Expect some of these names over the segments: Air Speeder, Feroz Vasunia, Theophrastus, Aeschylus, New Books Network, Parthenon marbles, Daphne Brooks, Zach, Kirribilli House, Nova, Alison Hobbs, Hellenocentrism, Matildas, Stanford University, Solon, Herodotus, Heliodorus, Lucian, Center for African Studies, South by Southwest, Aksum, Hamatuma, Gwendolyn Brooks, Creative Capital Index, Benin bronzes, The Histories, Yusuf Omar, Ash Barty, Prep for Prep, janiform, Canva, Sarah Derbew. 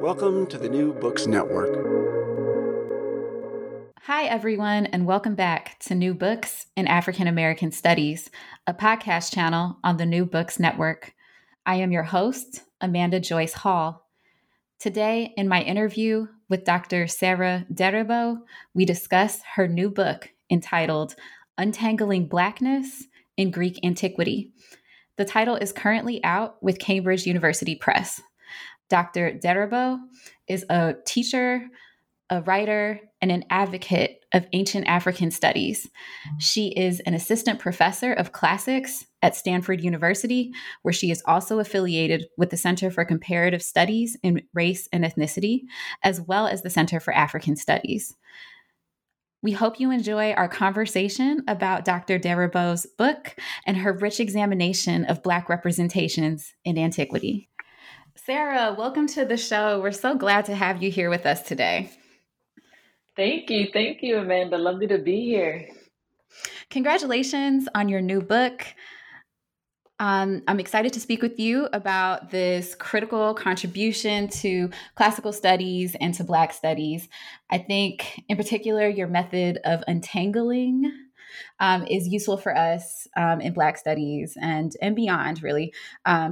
Welcome to the New Books Network. Hi, everyone, and welcome back to New Books in African American Studies, a podcast channel on the New Books Network. I am your host, Amanda Joyce Hall. Today, in my interview with Dr. Sarah Derbew, we discuss her new book entitled Untangling Blackness in Greek Antiquity. The title is currently out with Cambridge University Press. Dr. Derbew is a teacher, a writer, and an advocate of ancient African studies. She is an assistant professor of classics at Stanford University, where she is also affiliated with the Center for Comparative Studies in Race and Ethnicity, as well as the Center for African Studies. We hope you enjoy our conversation about Dr. Derbew's book and her rich examination of Black representations in antiquity. Sarah, welcome to the show. We're so glad to have you here with us today. Thank you. Thank you, Amanda. Lovely to be here. Congratulations on your new book. I'm excited to speak with you about this critical contribution to classical studies and to Black studies. I think, in particular, your method of untangling is useful for us in Black studies and beyond, really.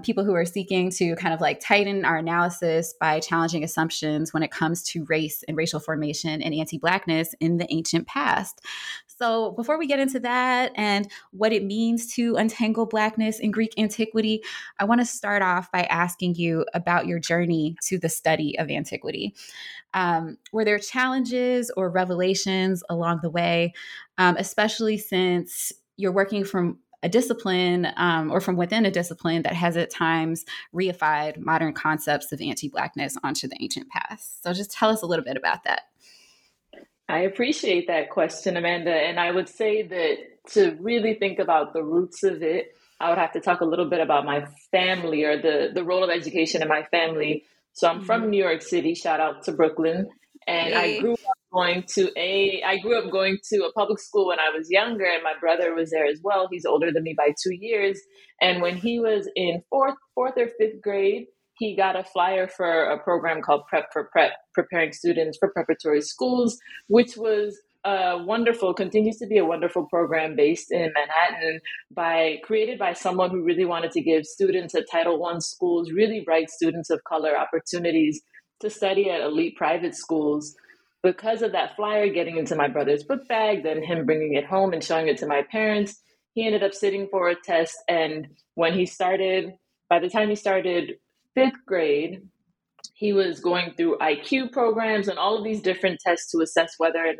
People who are seeking to kind of like tighten our analysis by challenging assumptions when it comes to race and racial formation and anti-Blackness in the ancient past. So before we get into that and what it means to untangle Blackness in Greek antiquity, I want to start off by asking you about your journey to the study of antiquity. Were there challenges or revelations along the way, especially since you're working from a discipline or from within a discipline that has at times reified modern concepts of anti-Blackness onto the ancient past? So just tell us a little bit about that. I appreciate that question, Amanda. And I would say that to really think about the roots of it, I would have to talk a little bit about my family or the role of education in my family. So I'm from New York City, shout out to Brooklyn. And I grew up going to a public school when I was younger, and my brother was there as well. He's older than me by 2 years. And when he was in fourth or fifth grade, he got a flyer for a program called Prep for Prep, preparing students for preparatory schools, which was continues to be a wonderful program based in Manhattan, created by someone who really wanted to give students at Title I schools, really bright students of color, opportunities to study at elite private schools. Because of that flyer getting into my brother's book bag, then him bringing it home and showing it to my parents, he ended up sitting for a test. And by the time he started fifth grade, he was going through IQ programs and all of these different tests to assess whether or not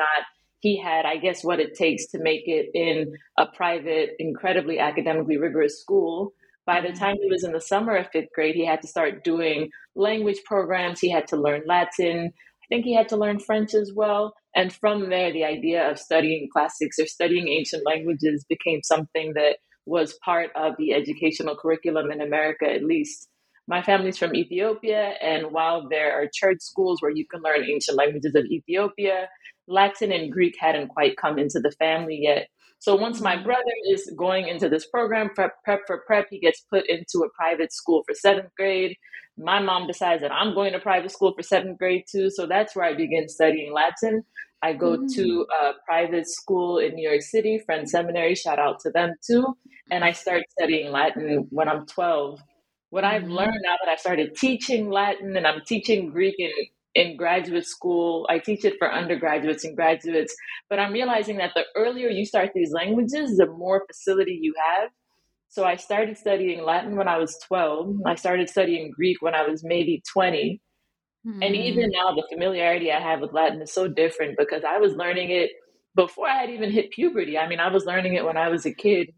he had, I guess, what it takes to make it in a private, incredibly academically rigorous school. By the time he was in the summer of fifth grade, he had to start doing language programs. He had to learn Latin. I think he had to learn French as well. And from there, the idea of studying classics or studying ancient languages became something that was part of the educational curriculum in America, at least. My family's from Ethiopia, and while there are church schools where you can learn ancient languages of Ethiopia, Latin and Greek hadn't quite come into the family yet. So once my brother is going into this program, Prep for Prep, he gets put into a private school for seventh grade. My mom decides that I'm going to private school for seventh grade too. So that's where I begin studying Latin. I go to a private school in New York City, Friends Seminary, shout out to them too. And I start studying Latin when I'm 12. What I've learned now that I started teaching Latin, and I'm teaching Greek in graduate school, I teach it for undergraduates and graduates, but I'm realizing that the earlier you start these languages, the more facility you have. So I started studying Latin when I was 12. I started studying Greek when I was maybe 20. And even now, the familiarity I have with Latin is so different because I was learning it before I had even hit puberty. I mean, I was learning it when I was a kid.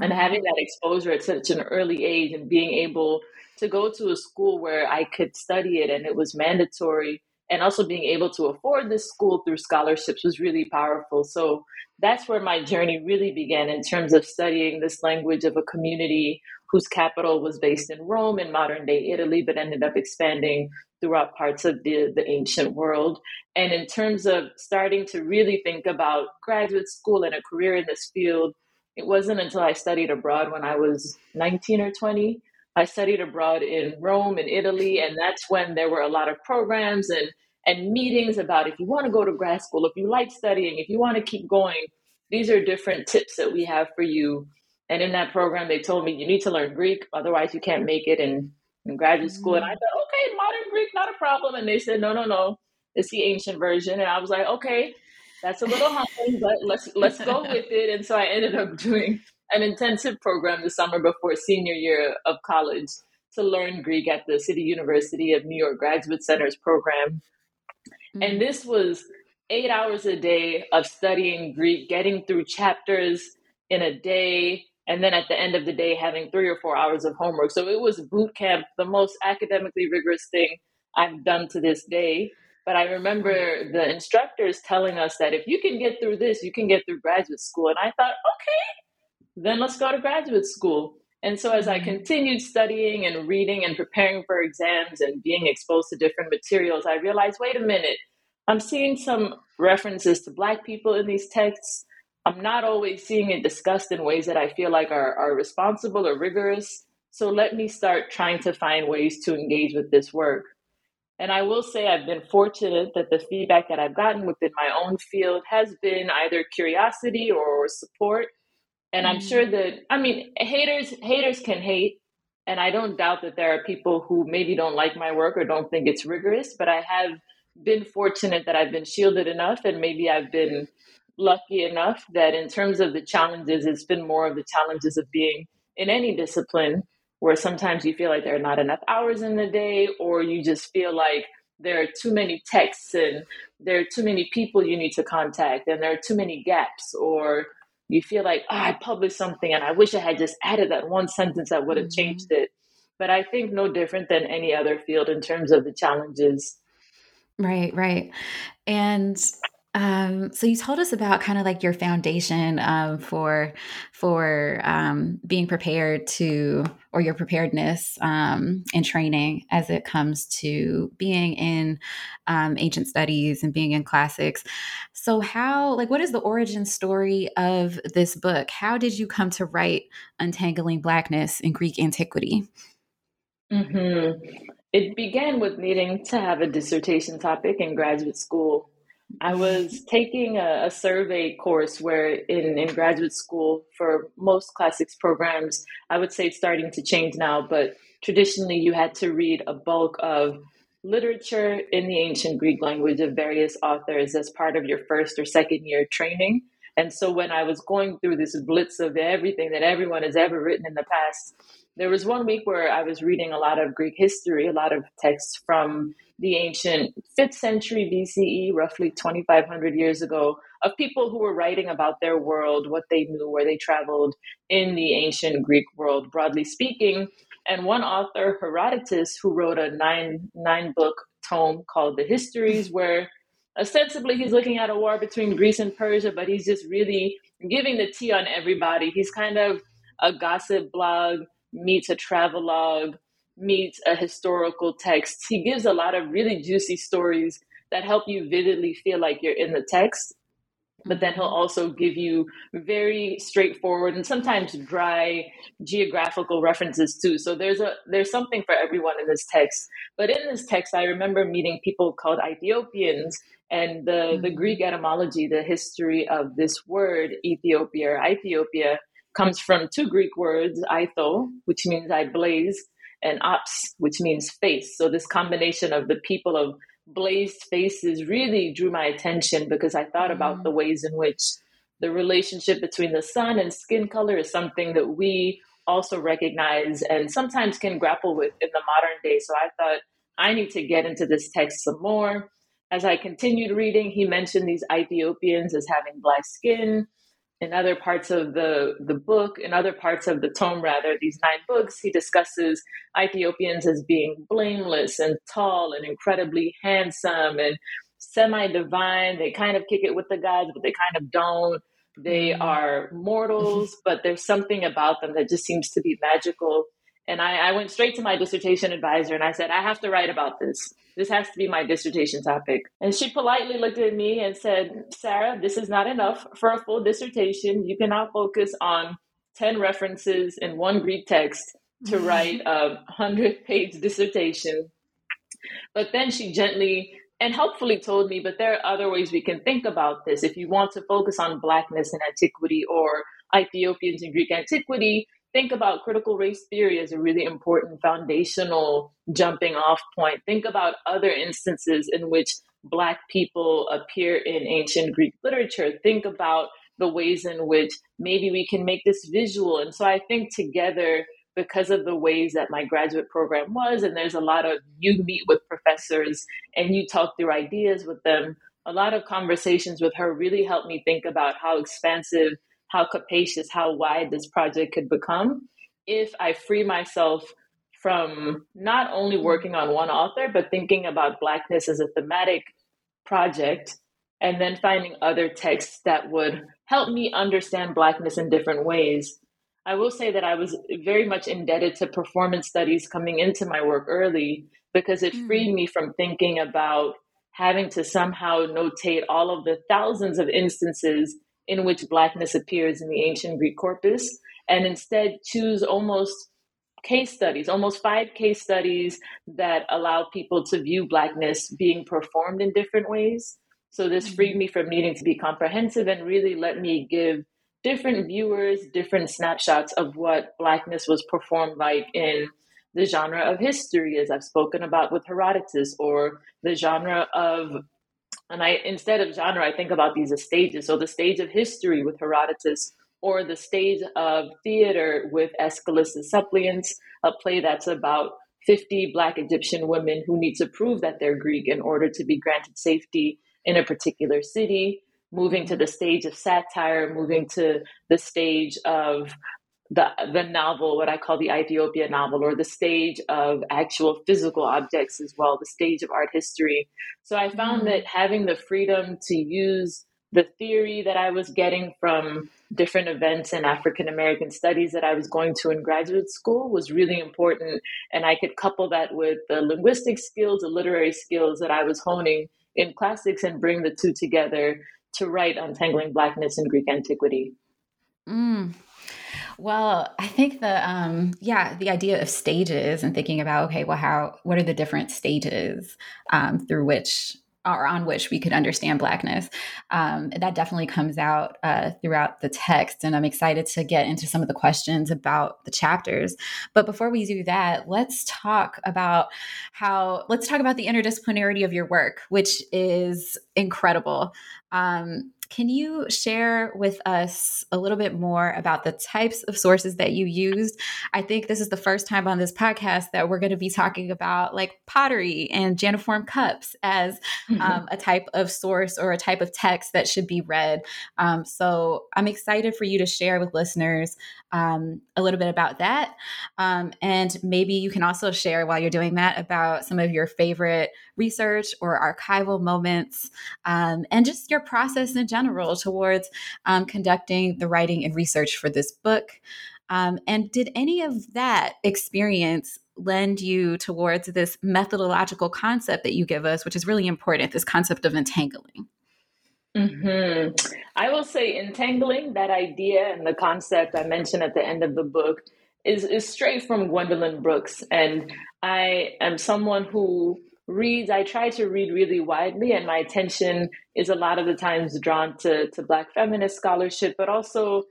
And having that exposure at such an early age and being able to go to a school where I could study it and it was mandatory, and also being able to afford this school through scholarships, was really powerful. So that's where my journey really began in terms of studying this language of a community whose capital was based in Rome in modern day Italy, but ended up expanding throughout parts of the ancient world. And in terms of starting to really think about graduate school and a career in this field, it wasn't until I studied abroad when I was 19 or 20. I studied abroad in Rome, in Italy, and that's when there were a lot of programs and meetings about if you want to go to grad school, if you like studying, if you want to keep going, these are different tips that we have for you. And in that program, they told me you need to learn Greek, otherwise you can't make it in graduate school. And I thought, okay, modern Greek, not a problem. And they said, no, it's the ancient version. And I was like, okay, that's a little humbling, but let's go with it. And so I ended up doing an intensive program the summer before senior year of college to learn Greek at the City University of New York Graduate Center's program. And this was 8 hours a day of studying Greek, getting through chapters in a day, and then at the end of the day, having 3 or 4 hours of homework. So it was boot camp, the most academically rigorous thing I've done to this day. But I remember the instructors telling us that if you can get through this, you can get through graduate school. And I thought, okay, then let's go to graduate school. And so as I continued studying and reading and preparing for exams and being exposed to different materials, I realized, wait a minute, I'm seeing some references to Black people in these texts. I'm not always seeing it discussed in ways that I feel like are responsible or rigorous. So let me start trying to find ways to engage with this work. And I will say I've been fortunate that the feedback that I've gotten within my own field has been either curiosity or support. And I'm sure that, I mean, haters can hate. And I don't doubt that there are people who maybe don't like my work or don't think it's rigorous, but I have been fortunate that I've been shielded enough, and maybe I've been lucky enough that in terms of the challenges, it's been more of the challenges of being in any discipline, where sometimes you feel like there are not enough hours in the day, or you just feel like there are too many texts and there are too many people you need to contact and there are too many gaps, or you feel like, oh, I published something and I wish I had just added that one sentence that would have changed it. But I think no different than any other field in terms of the challenges. Right. And so you told us about kind of like your foundation for being prepared to, or your preparedness and training as it comes to being in ancient studies and being in classics. So how, like, what is the origin story of this book? How did you come to write Untangling Blackness in Greek Antiquity? It began with needing to have a dissertation topic in graduate school. I was taking a survey course where in graduate school for most classics programs, I would say it's starting to change now, but traditionally you had to read a bulk of literature in the ancient Greek language of various authors as part of your first or second year training. And so when I was going through this blitz of everything that everyone has ever written in the past, there was one week where I was reading a lot of Greek history, a lot of texts from the ancient 5th century BCE, roughly 2,500 years ago, of people who were writing about their world, what they knew, where they traveled in the ancient Greek world, broadly speaking. And one author, Herodotus, who wrote a nine-book tome called The Histories, where ostensibly he's looking at a war between Greece and Persia, but he's just really giving the tea on everybody. He's kind of a gossip blog meets a travelogue meets a historical text. He gives a lot of really juicy stories that help you vividly feel like you're in the text, but then he'll also give you very straightforward and sometimes dry geographical references too. So there's something for everyone in this text. But in this text, I remember meeting people called Ethiopians, and the Greek etymology, the history of this word, Ethiopia or Aethiopia, comes from two Greek words, aitho, which means I blaze, and ops, which means face. So this combination of the people of blazed faces really drew my attention, because I thought about the ways in which the relationship between the sun and skin color is something that we also recognize and sometimes can grapple with in the modern day. So I thought, I need to get into this text some more. As I continued reading, he mentioned these Ethiopians as having black skin. In other parts of the book, in other parts of the tome, rather, these 9 books, he discusses Ethiopians as being blameless and tall and incredibly handsome and semi-divine. They kind of kick it with the gods, but they kind of don't. They are mortals, but there's something about them that just seems to be magical. And I went straight to my dissertation advisor and I said, I have to write about this. This has to be my dissertation topic. And she politely looked at me and said, Sarah, this is not enough for a full dissertation. You cannot focus on 10 references in one Greek text to write a 100-page dissertation. But then she gently and helpfully told me, but there are other ways we can think about this. If you want to focus on Blackness in antiquity or Ethiopians in Greek antiquity, think about critical race theory as a really important foundational jumping off point. Think about other instances in which Black people appear in ancient Greek literature. Think about the ways in which maybe we can make this visual. And so I think together, because of the ways that my graduate program was, and there's a lot of you meet with professors and you talk through ideas with them, a lot of conversations with her really helped me think about how expansive, how capacious, how wide this project could become if I free myself from not only working on one author, but thinking about Blackness as a thematic project, and then finding other texts that would help me understand Blackness in different ways. I will say that I was very much indebted to performance studies coming into my work early, because it freed me from thinking about having to somehow notate all of the thousands of instances in which Blackness appears in the ancient Greek corpus, and instead choose almost 5 case studies that allow people to view Blackness being performed in different ways. So this freed me from needing to be comprehensive and really let me give different viewers different snapshots of what Blackness was performed like in the genre of history, as I've spoken about with Herodotus, or the genre of I think about these as stages. So the stage of history with Herodotus, or the stage of theater with Aeschylus' Suppliants, a play that's about 50 Black Egyptian women who need to prove that they're Greek in order to be granted safety in a particular city, moving to the stage of satire, moving to the stage of the novel, what I call the Ethiopia novel, or the stage of actual physical objects as well, the stage of art history. So I found that having the freedom to use the theory that I was getting from different events in African American studies that I was going to in graduate school was really important. And I could couple that with the linguistic skills, the literary skills that I was honing in classics, and bring the two together to write Untangling Blackness in Greek Antiquity. Well, I think the idea of stages and thinking about, what are the different stages through which or on which we could understand Blackness? That definitely comes out throughout the text. And I'm excited to get into some of the questions about the chapters. But before we do that, let's talk about the interdisciplinarity of your work, which is incredible. Can you share with us a little bit more about the types of sources that you used? I think this is the first time on this podcast that we're going to be talking about like pottery and janiform cups as a type of source or a type of text that should be read. So I'm excited for you to share with listeners a little bit about that. And maybe you can also share while you're doing that about some of your favorite research or archival moments and just your process in general. Towards conducting the writing and research for this book. And did any of that experience lend you towards this methodological concept that you give us, which is really important, this concept of entangling. Mm-hmm. I will say entangling, that idea and the concept I mentioned at the end of the book, is straight from Gwendolyn Brooks. And I am someone who reads, I try to read really widely, and my attention is a lot of the times drawn to Black feminist scholarship, but also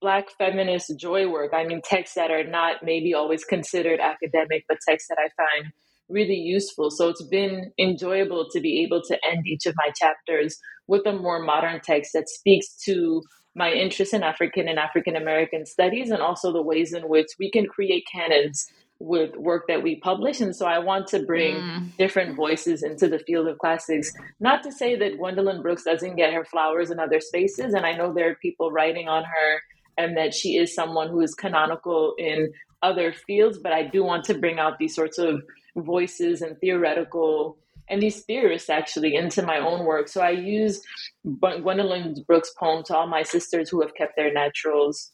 Black feminist joy work. I mean, texts that are not maybe always considered academic, but texts that I find really useful. So it's been enjoyable to be able to end each of my chapters with a more modern text that speaks to my interest in African and African American studies, and also the ways in which we can create canons with work that we publish. And so I want to bring different voices into the field of classics. Not to say that Gwendolyn Brooks doesn't get her flowers in other spaces, and I know there are people writing on her and that she is someone who is canonical in other fields, but I do want to bring out these sorts of voices and theoretical and these theorists actually into my own work. So I use Gwendolyn Brooks' poem To All My Sisters Who Have Kept Their Naturals.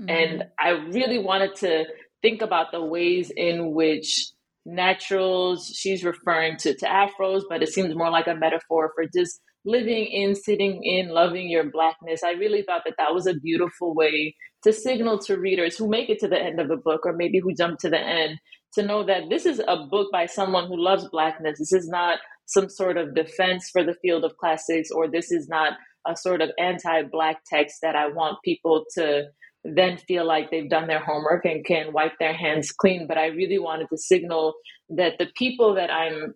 Mm-hmm. And I really wanted to think about the ways in which naturals, she's referring to afros, but it seems more like a metaphor for just living in, sitting in, loving your Blackness. I really thought that that was a beautiful way to signal to readers who make it to the end of the book, or maybe who jump to the end, to know that this is a book by someone who loves Blackness. This is not some sort of defense for the field of classics, or this is not a sort of anti-Black text that I want people to then feel like they've done their homework and can wipe their hands clean. But I really wanted to signal that the people that I'm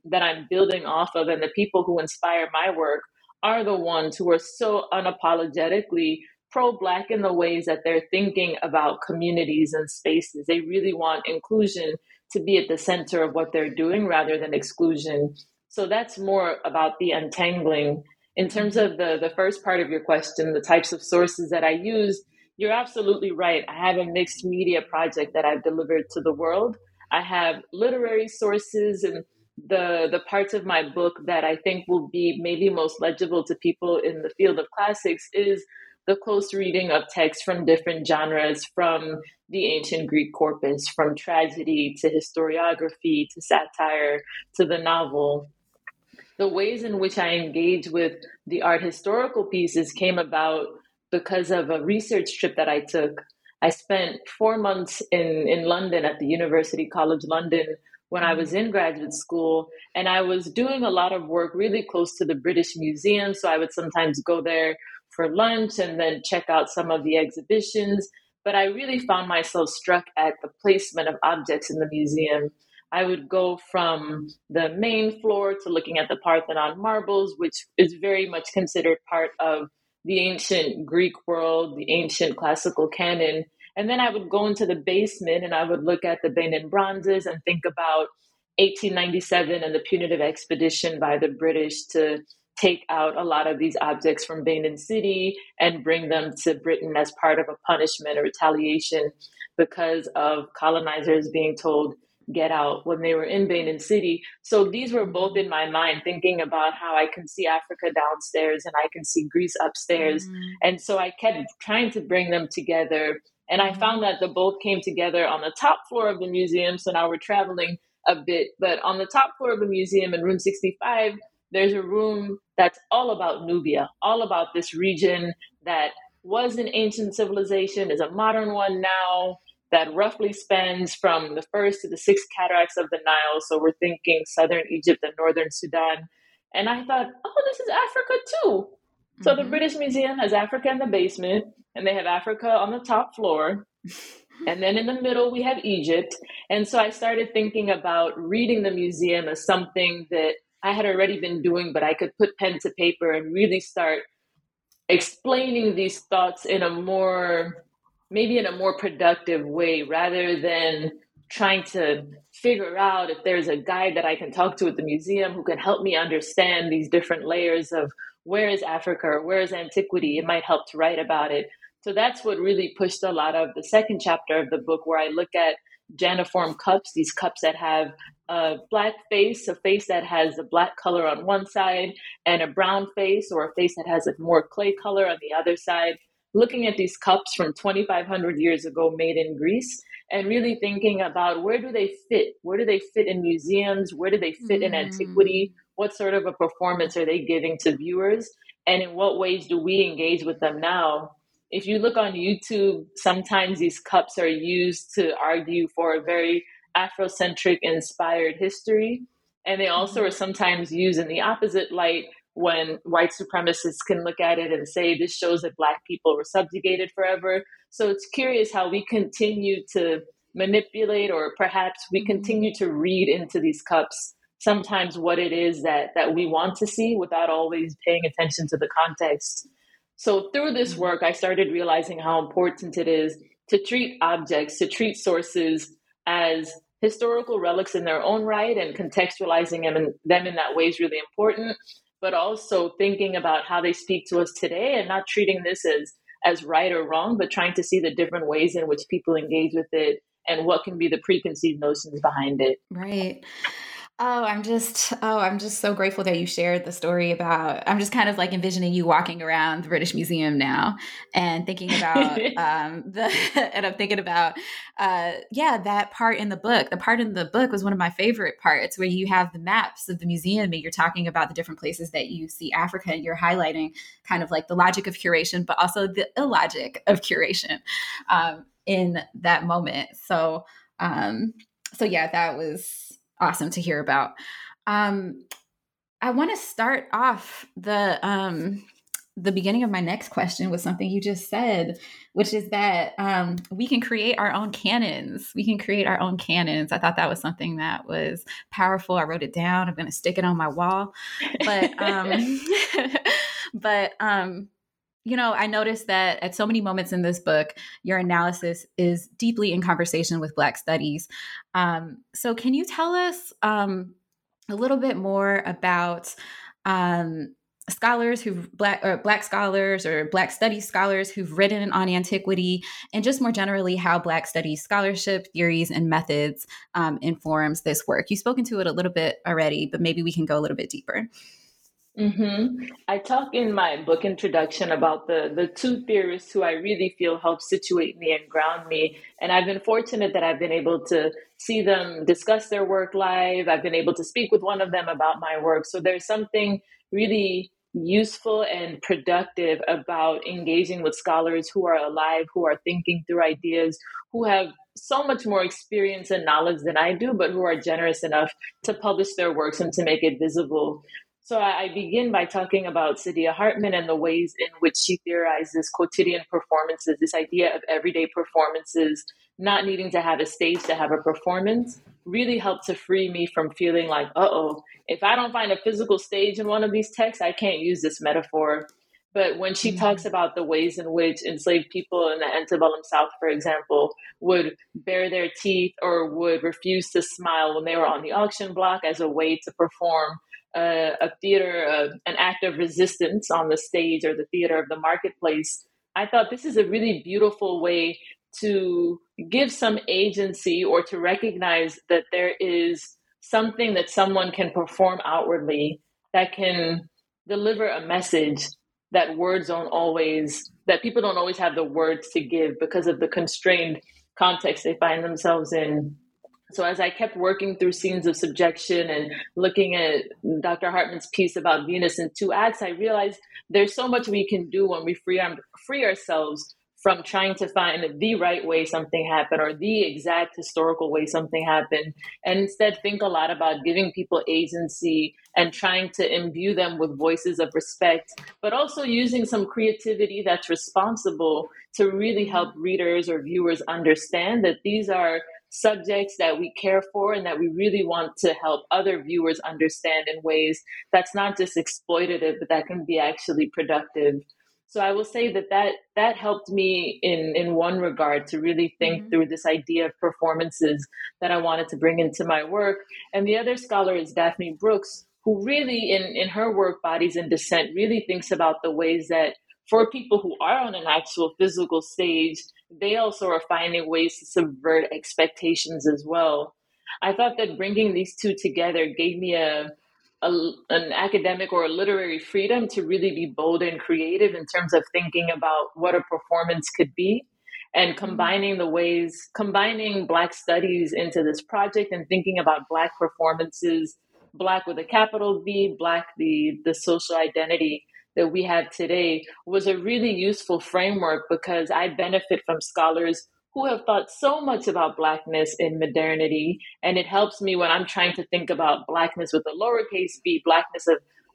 building off of, and the people who inspire my work, are the ones who are so unapologetically pro-Black in the ways that they're thinking about communities and spaces. They really want inclusion to be at the center of what they're doing rather than exclusion. So that's more about the untangling. In terms of the first part of your question, the types of sources that I use, you're absolutely right. I have a mixed media project that I've delivered to the world. I have literary sources, and the parts of my book that I think will be maybe most legible to people in the field of classics is the close reading of texts from different genres, from the ancient Greek corpus, from tragedy to historiography to satire to the novel. The ways in which I engage with the art historical pieces came about because of a research trip that I took. I spent 4 months in London at the University College London when I was in graduate school, and I was doing a lot of work really close to the British Museum. So I would sometimes go there for lunch and then check out some of the exhibitions. But I really found myself struck at the placement of objects in the museum. I would go from the main floor to looking at the Parthenon marbles, which is very much considered part of the ancient Greek world, the ancient classical canon. And then I would go into the basement and I would look at the Benin bronzes and think about 1897 and the punitive expedition by the British to take out a lot of these objects from Benin City and bring them to Britain as part of a punishment or retaliation because of colonizers being told, get out, when they were in Benin City. So these were both in my mind, thinking about how I can see Africa downstairs and I can see Greece upstairs. Mm-hmm. And so I kept trying to bring them together. And I found that the both came together on the top floor of the museum. So now we're traveling a bit, but on the top floor of the museum in room 65, there's a room that's all about Nubia, all about this region that was an ancient civilization, is a modern one now, that roughly spans from the first to the sixth cataracts of the Nile. So we're thinking southern Egypt and northern Sudan. And I thought, oh, this is Africa too. Mm-hmm. So the British Museum has Africa in the basement, and they have Africa on the top floor. And then in the middle, we have Egypt. And so I started thinking about reading the museum as something that I had already been doing, but I could put pen to paper and really start explaining these thoughts in a more, maybe in a more productive way, rather than trying to figure out if there's a guide that I can talk to at the museum who can help me understand these different layers of where is Africa, or where is antiquity? It might help to write about it. So that's what really pushed a lot of the second chapter of the book, where I look at Janiform cups, these cups that have a Black face, a face that has a black color on one side, and a brown face, or a face that has a more clay color on the other side. looking at these cups from 2,500 years ago made in Greece and really thinking about where do they fit? Where do they fit in museums? Where do they fit in antiquity? What sort of a performance are they giving to viewers? And in what ways do we engage with them now? If you look on YouTube, sometimes these cups are used to argue for a very Afrocentric inspired history. And they also are sometimes used in the opposite light when white supremacists can look at it and say, this shows that Black people were subjugated forever. So it's curious how we continue to manipulate, or perhaps we continue to read into these cups sometimes what it is that we want to see without always paying attention to the context. So through this work, I started realizing how important it is to treat objects, to treat sources as historical relics in their own right, and contextualizing them in that way is really important, but also thinking about how they speak to us today and not treating this as right or wrong, but trying to see the different ways in which people engage with it and what can be the preconceived notions behind it. Right. I'm just so grateful that you shared the story about, I'm just kind of like envisioning you walking around the British Museum now and thinking about, that part in the book. The part in the book was one of my favorite parts where you have the maps of the museum and you're talking about the different places that you see Africa, and you're highlighting kind of like the logic of curation, but also the illogic of curation in that moment. So yeah, that was awesome to hear about. I want to start off the beginning of my next question with something you just said, which is that we can create our own canons. I thought that was something that was powerful. I wrote it down. I'm going to stick it on my wall. But you know, I noticed that at so many moments in this book, your analysis is deeply in conversation with Black studies. So can you tell us a little bit more about scholars who've Black scholars or Black studies scholars who've written on antiquity, and just more generally how Black studies scholarship, theories, and methods informs this work? You've spoken to it a little bit already, but maybe we can go a little bit deeper. I talk in my book introduction about the two theorists who I really feel help situate me and ground me. And I've been fortunate that I've been able to see them discuss their work live. I've been able to speak with one of them about my work. So there's something really useful and productive about engaging with scholars who are alive, who are thinking through ideas, who have so much more experience and knowledge than I do, but who are generous enough to publish their works and to make it visible. So I begin by talking about Sadia Hartman and the ways in which she theorizes quotidian performances, this idea of everyday performances, not needing to have a stage to have a performance, really helped to free me from feeling like, if I don't find a physical stage in one of these texts, I can't use this metaphor. But when she talks about the ways in which enslaved people in the antebellum South, for example, would bare their teeth or would refuse to smile when they were on the auction block as a way to perform a theater, an act of resistance on the stage or the theater of the marketplace, I thought this is a really beautiful way to give some agency or to recognize that there is something that someone can perform outwardly that can deliver a message that people don't always have the words to give because of the constrained context they find themselves in. So as I kept working through scenes of subjection and looking at Dr. Hartman's piece about Venus in two acts, I realized there's so much we can do when we free ourselves from trying to find the right way something happened or the exact historical way something happened, and instead think a lot about giving people agency and trying to imbue them with voices of respect, but also using some creativity that's responsible to really help readers or viewers understand that these are subjects that we care for and that we really want to help other viewers understand in ways that's not just exploitative, but that can be actually productive. So I will say that helped me in one regard to really think through this idea of performances that I wanted to bring into my work. And the other scholar is Daphne Brooks, who really in her work, Bodies in Descent, really thinks about the ways that for people who are on an actual physical stage, they also are finding ways to subvert expectations as well. I thought that bringing these two together gave me a an academic or a literary freedom to really be bold and creative in terms of thinking about what a performance could be, and combining Black studies into this project and thinking about Black performances, Black with a capital B, Black, the social identity that we have today, was a really useful framework because I benefit from scholars who have thought so much about Blackness in modernity. And it helps me when I'm trying to think about Blackness with a lowercase b, Blackness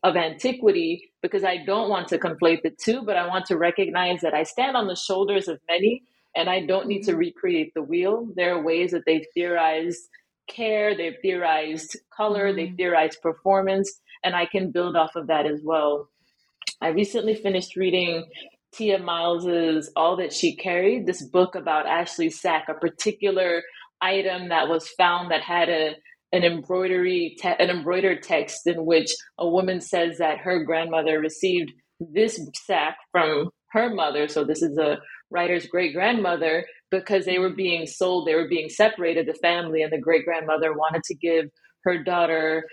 of antiquity, because I don't want to conflate the two, but I want to recognize that I stand on the shoulders of many and I don't need to recreate the wheel. There are ways that they've theorized care, they've theorized color, they've theorized performance, and I can build off of that as well. I recently finished reading Tia Miles's All That She Carried, this book about Ashley Sack, a particular item that was found that had an embroidered text in which a woman says that her grandmother received this sack from her mother. So this is a writer's great-grandmother, because they were being sold, they were being separated, the family, and the great-grandmother wanted to give her daughter,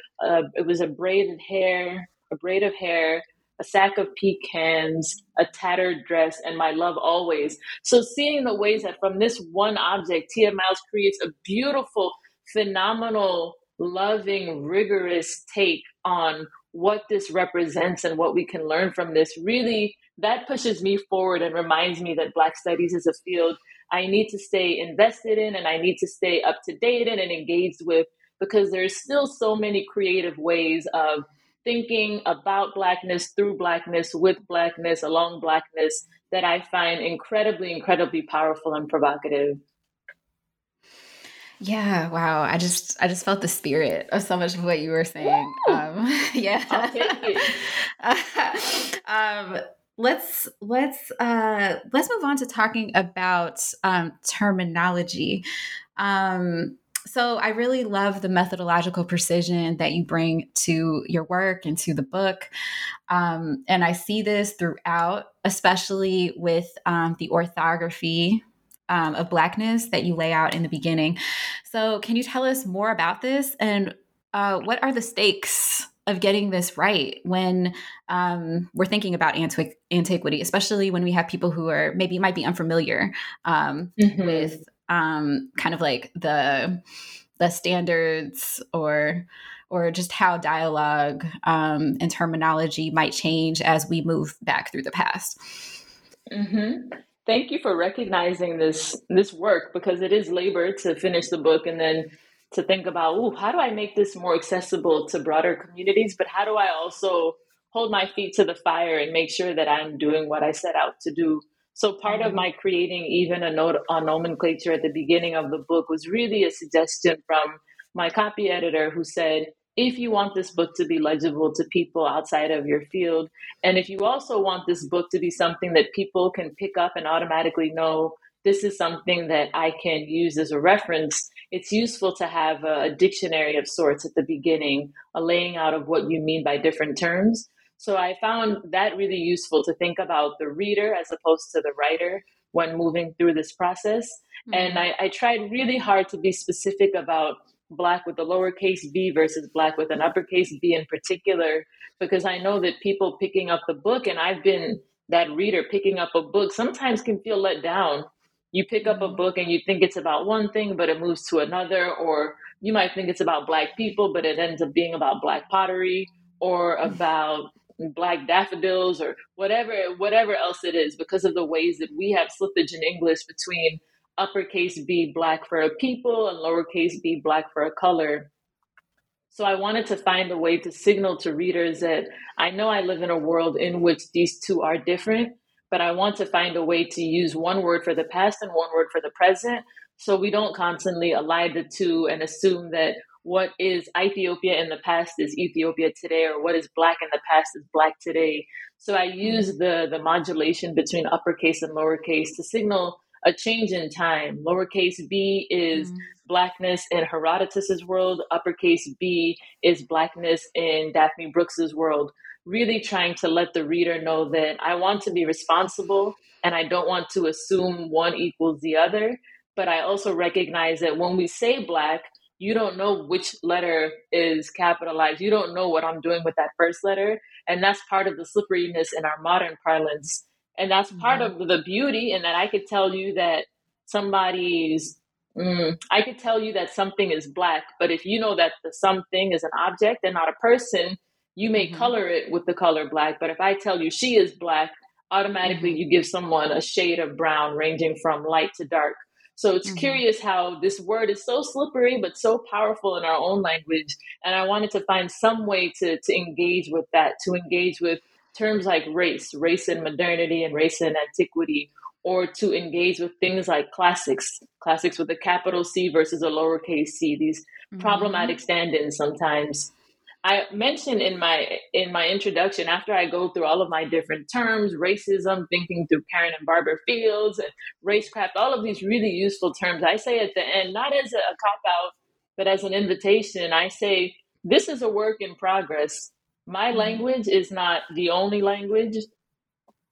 it was a braid of hair, a sack of pecans, a tattered dress, and my love always. So seeing the ways that from this one object, Tia Miles creates a beautiful, phenomenal, loving, rigorous take on what this represents and what we can learn from this. Really, that pushes me forward and reminds me that Black studies is a field I need to stay invested in and I need to stay up to date in and engaged with, because there's still so many creative ways of thinking about Blackness, through Blackness, with Blackness, along Blackness, that I find incredibly, incredibly powerful and provocative. Yeah, wow. I just felt the spirit of so much of what you were saying. Yeah. I'll take it. Let's move on to talking about terminology. So I really love the methodological precision that you bring to your work and to the book. And I see this throughout, especially with the orthography of Blackness that you lay out in the beginning. So can you tell us more about this? And what are the stakes of getting this right when we're thinking about antiquity, especially when we have people who are might be unfamiliar with kind of like the standards or just how dialogue and terminology might change as we move back through the past? Mm-hmm. Thank you for recognizing this work, because it is labor to finish the book and then to think about, how do I make this more accessible to broader communities? But how do I also hold my feet to the fire and make sure that I'm doing what I set out to do? So part of my creating even a note on nomenclature at the beginning of the book was really a suggestion from my copy editor, who said, if you want this book to be legible to people outside of your field, and if you also want this book to be something that people can pick up and automatically know, this is something that I can use as a reference, it's useful to have a dictionary of sorts at the beginning, a laying out of what you mean by different terms. So I found that really useful to think about the reader as opposed to the writer when moving through this process. Mm-hmm. And I tried really hard to be specific about Black with a lowercase b versus Black with an uppercase B in particular, because I know that people picking up the book, and I've been that reader picking up a book, sometimes can feel let down. You pick up a book and you think it's about one thing, but it moves to another, or you might think it's about Black people, but it ends up being about Black pottery or about Black daffodils or whatever else it is, because of the ways that we have slippage in English between uppercase B Black for a people and lowercase b Black for a color. So I wanted to find a way to signal to readers that I know I live in a world in which these two are different, but I want to find a way to use one word for the past and one word for the present, so we don't constantly align the two and assume that what is Ethiopia in the past is Ethiopia today, or what is Black in the past is Black today. So I use the modulation between uppercase and lowercase to signal a change in time. Lowercase b is Blackness in Herodotus's world. Uppercase b is Blackness in Daphne Brooks's world. Really trying to let the reader know that I want to be responsible and I don't want to assume one equals the other. But I also recognize that when we say Black, you don't know which letter is capitalized. You don't know what I'm doing with that first letter. And that's part of the slipperiness in our modern parlance. And that's part of the beauty in that I could tell you that I could tell you that something is black, but if you know that the something is an object and not a person, you may color it with the color black. But if I tell you she is black, automatically you give someone a shade of brown ranging from light to dark. So it's curious how this word is so slippery, but so powerful in our own language. And I wanted to find some way to engage with that, to engage with terms like race, race in modernity and race in antiquity, or to engage with things like classics with a capital C versus a lowercase c, these problematic stand-ins sometimes. I mentioned in my introduction, after I go through all of my different terms, racism, thinking through Karen and Barbara Fields, and racecraft, all of these really useful terms, I say at the end, not as a cop-out, but as an invitation, I say, this is a work in progress. My language is not the only language.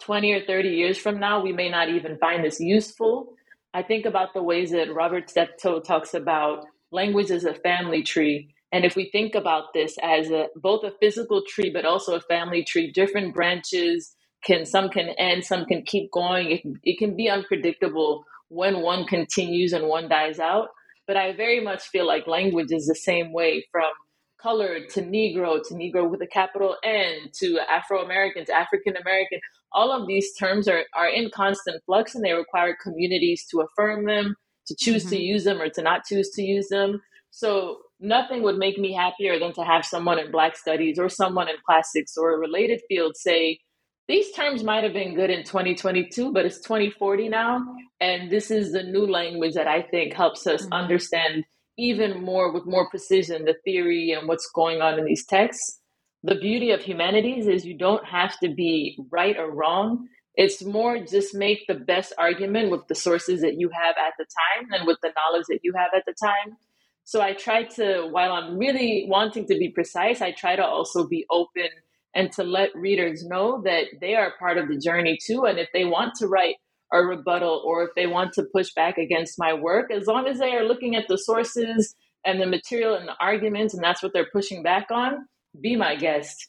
20 or 30 years from now, we may not even find this useful. I think about the ways that Robert Steptoe talks about language as a family tree. And if we think about this as both a physical tree, but also a family tree, different branches, some can end, some can keep going. It can be unpredictable when one continues and one dies out. But I very much feel like language is the same way, from color to Negro with a capital N, to Afro-American, to African-American. All of these terms are in constant flux, and they require communities to affirm them, to choose to use them or to not choose to use them. So nothing would make me happier than to have someone in Black Studies or someone in Classics or a related field say, these terms might have been good in 2022, but it's 2040 now. And this is the new language that I think helps us understand even more, with more precision, the theory and what's going on in these texts. The beauty of humanities is you don't have to be right or wrong. It's more just make the best argument with the sources that you have at the time and with the knowledge that you have at the time. So I try to, while I'm really wanting to be precise, I try to also be open and to let readers know that they are part of the journey too. And if they want to write a rebuttal or if they want to push back against my work, as long as they are looking at the sources and the material and the arguments, and that's what they're pushing back on, be my guest.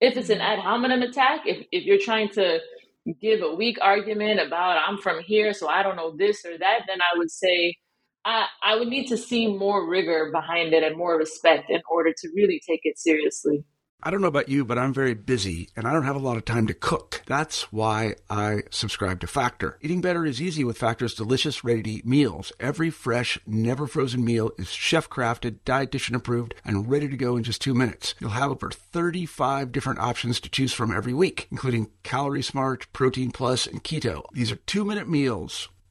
If it's an ad hominem attack, if you're trying to give a weak argument about I'm from here, so I don't know this or that, then I would say I would need to see more rigor behind it and more respect in order to really take it seriously. I don't know about you, but I'm very busy and I don't have a lot of time to cook. That's why I subscribe to Factor. Eating better is easy with Factor's delicious, ready-to-eat meals. Every fresh, never frozen meal is chef-crafted, dietitian approved, and ready to go in just 2 minutes. You'll have over 35 different options to choose from every week, including Calorie Smart, Protein Plus, and Keto. These are 2-minute meals.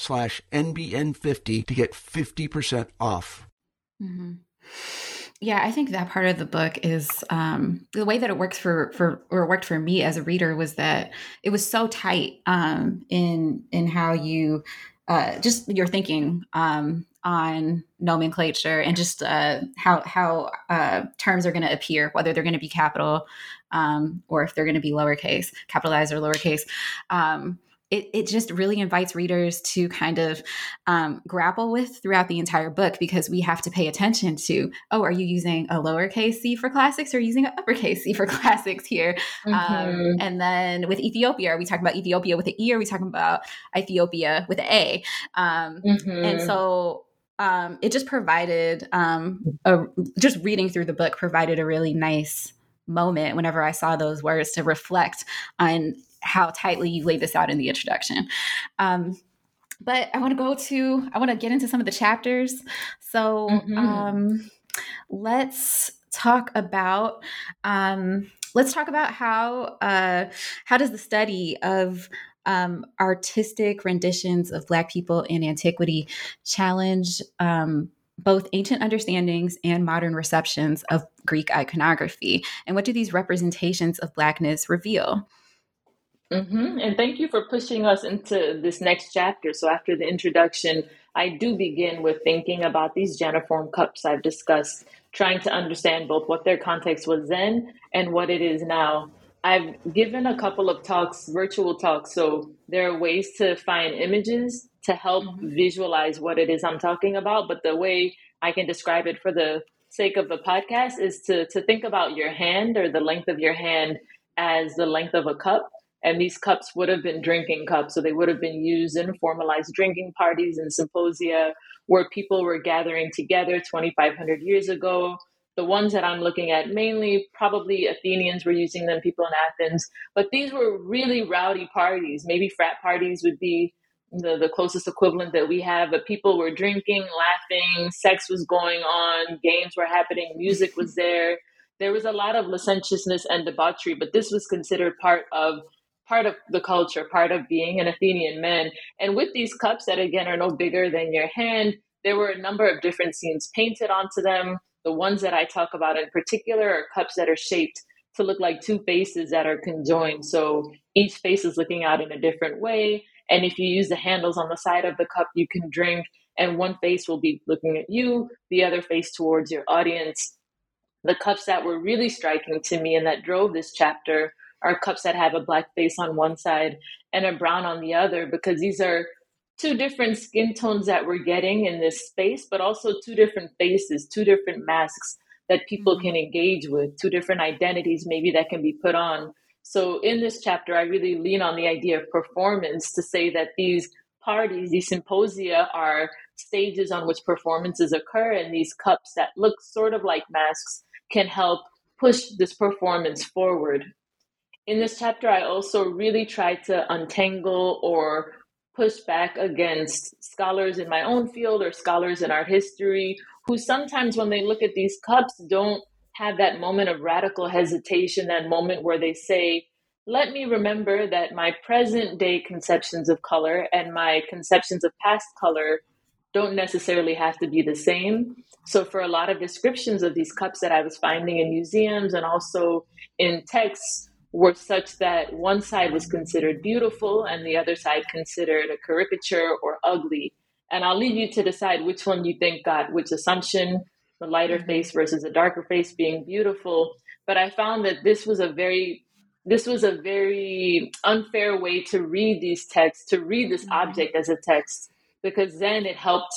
to get 50% off. Yeah, I think that part of the book is the way that it works worked for me as a reader was that it was so tight in how you just your thinking on nomenclature and just how terms are going to appear, whether they're going to be capital or if they're going to be lowercase, capitalized or lowercase. It just really invites readers to kind of grapple with throughout the entire book, because we have to pay attention to, are you using a lowercase c for classics or using an uppercase c for classics here? And then with Ethiopia, are we talking about Ethiopia with an E or are we talking about Ethiopia with an A? And so it just provided, just reading through the book provided a really nice moment whenever I saw those words to reflect on how tightly you laid this out in the introduction. But I want to get into some of the chapters. So let's talk about how does the study of artistic renditions of Black people in antiquity challenge both ancient understandings and modern receptions of Greek iconography? And what do these representations of Blackness reveal? Mm-hmm. And thank you for pushing us into this next chapter. So after the introduction, I do begin with thinking about these Janiform cups I've discussed, trying to understand both what their context was then and what it is now. I've given a couple of talks, virtual talks, so there are ways to find images to help visualize what it is I'm talking about. But the way I can describe it for the sake of the podcast is to think about your hand or the length of your hand as the length of a cup. And these cups would have been drinking cups. So they would have been used in formalized drinking parties and symposia where people were gathering together 2,500 years ago. The ones that I'm looking at mainly, probably Athenians were using them, people in Athens. But these were really rowdy parties. Maybe frat parties would be the closest equivalent that we have. But people were drinking, laughing, sex was going on, games were happening, music was there. There was a lot of licentiousness and debauchery, but this was considered part of the culture, part of being an Athenian man. And with these cups that, again, are no bigger than your hand, there were a number of different scenes painted onto them. The ones that I talk about in particular are cups that are shaped to look like two faces that are conjoined. So each face is looking out in a different way. And if you use the handles on the side of the cup, you can drink. And one face will be looking at you, the other face towards your audience. The cups that were really striking to me and that drove this chapter are cups that have a black face on one side and a brown on the other, because these are two different skin tones that we're getting in this space, but also two different faces, two different masks that people can engage with, two different identities maybe that can be put on. So in this chapter, I really lean on the idea of performance to say that these parties, these symposia, are stages on which performances occur, and these cups that look sort of like masks can help push this performance forward. In this chapter, I also really try to untangle or push back against scholars in my own field or scholars in art history who sometimes when they look at these cups don't have that moment of radical hesitation, that moment where they say, let me remember that my present day conceptions of color and my conceptions of past color don't necessarily have to be the same. So for a lot of descriptions of these cups that I was finding in museums and also in texts, were such that one side was considered beautiful and the other side considered a caricature or ugly. And I'll leave you to decide which one you think got which assumption, the lighter face versus the darker face being beautiful. But I found that this was a very unfair way to read these texts, to read this object as a text, because then it helped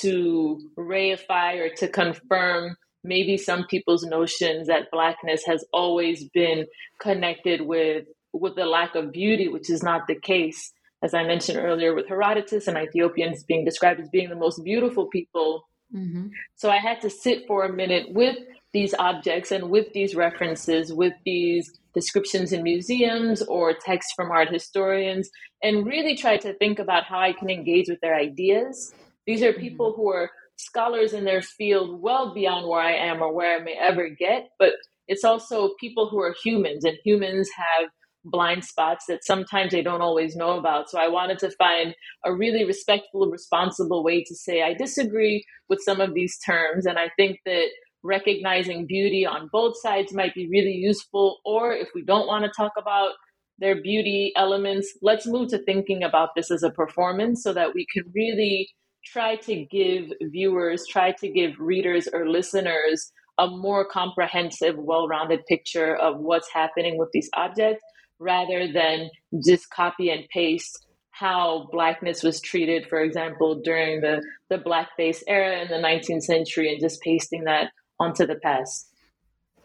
to reify or to confirm maybe some people's notions that Blackness has always been connected with the lack of beauty, which is not the case. As I mentioned earlier with Herodotus and Ethiopians being described as being the most beautiful people. Mm-hmm. So I had to sit for a minute with these objects and with these references, with these descriptions in museums or texts from art historians, and really try to think about how I can engage with their ideas. These are people who are scholars in their field well beyond where I am or where I may ever get, but it's also people who are humans, and humans have blind spots that sometimes they don't always know about. So I wanted to find a really respectful, responsible way to say, I disagree with some of these terms, and I think that recognizing beauty on both sides might be really useful, or if we don't want to talk about their beauty elements, let's move to thinking about this as a performance so that we can really try to give viewers, try to give readers or listeners a more comprehensive, well-rounded picture of what's happening with these objects, rather than just copy and paste how Blackness was treated, for example, during the blackface era in the 19th century and just pasting that onto the past.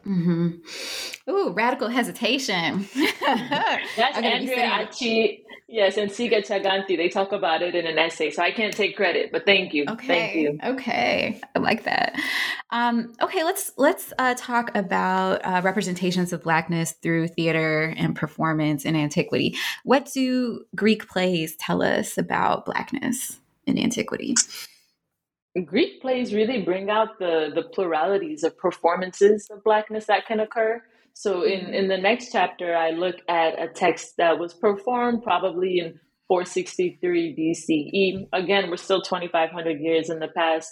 Mm-hmm. Ooh, radical hesitation. That's Andrea Achi. Yes, and Siga Chaganti. They talk about it in an essay, so I can't take credit, but thank you. Okay. Thank you. Okay, I like that. Okay, let's talk about representations of Blackness through theater and performance in antiquity. What do Greek plays tell us about Blackness in antiquity? Greek plays really bring out the pluralities of performances of Blackness that can occur. So in the next chapter, I look at a text that was performed probably in 463 BCE. Again, we're still 2,500 years in the past.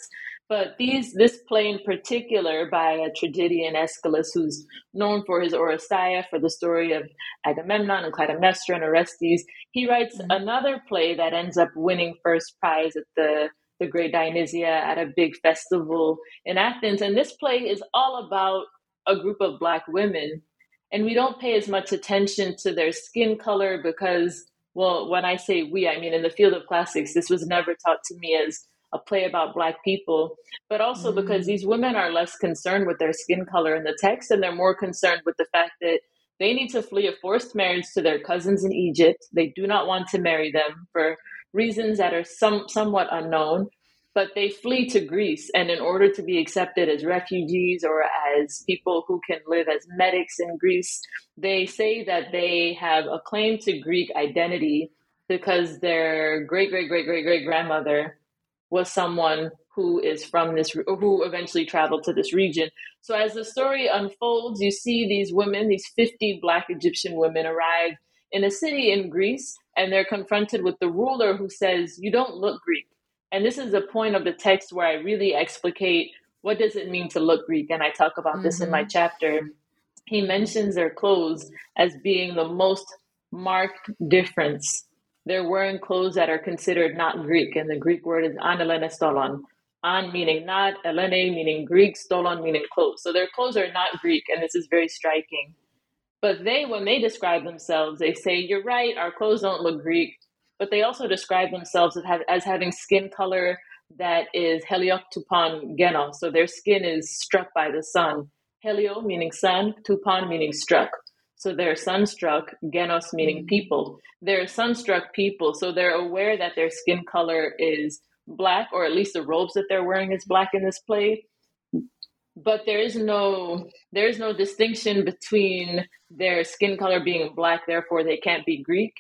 But this play in particular by a tragedian, Aeschylus, who's known for his Oresteia, for the story of Agamemnon and Clytemnestra and Orestes. He writes another play that ends up winning first prize at the Great Dionysia at a big festival in Athens. And this play is all about a group of Black women. And we don't pay as much attention to their skin color because, well, when I say we, I mean in the field of classics, this was never taught to me as a play about Black people, but also because these women are less concerned with their skin color in the text, and they're more concerned with the fact that they need to flee a forced marriage to their cousins in Egypt. They do not want to marry them for reasons that are somewhat unknown, but they flee to Greece. And in order to be accepted as refugees or as people who can live as medics in Greece, they say that they have a claim to Greek identity because their great-great-great-great-great-grandmother was someone who is from this, who eventually traveled to this region. So as the story unfolds, you see these women, these 50 Black Egyptian women, arrive in a city in Greece, and they're confronted with the ruler who says, "You don't look Greek." And this is the point of the text where I really explicate what does it mean to look Greek. And I talk about this in my chapter. He mentions their clothes as being the most marked difference. They're wearing clothes that are considered not Greek. And the Greek word is an elene stolon. An meaning not, elene meaning Greek, stolon meaning clothes. So their clothes are not Greek. And this is very striking. But they, when they describe themselves, they say, "You're right, our clothes don't look Greek." But they also describe themselves as having skin color that is helioktupon geno. So their skin is struck by the sun. Helio meaning sun, tupon meaning struck. So they're sunstruck, genos meaning people. They're sunstruck people. So they're aware that their skin color is Black, or at least the robes that they're wearing is Black in this play. But there is no distinction between their skin color being Black, therefore they can't be Greek.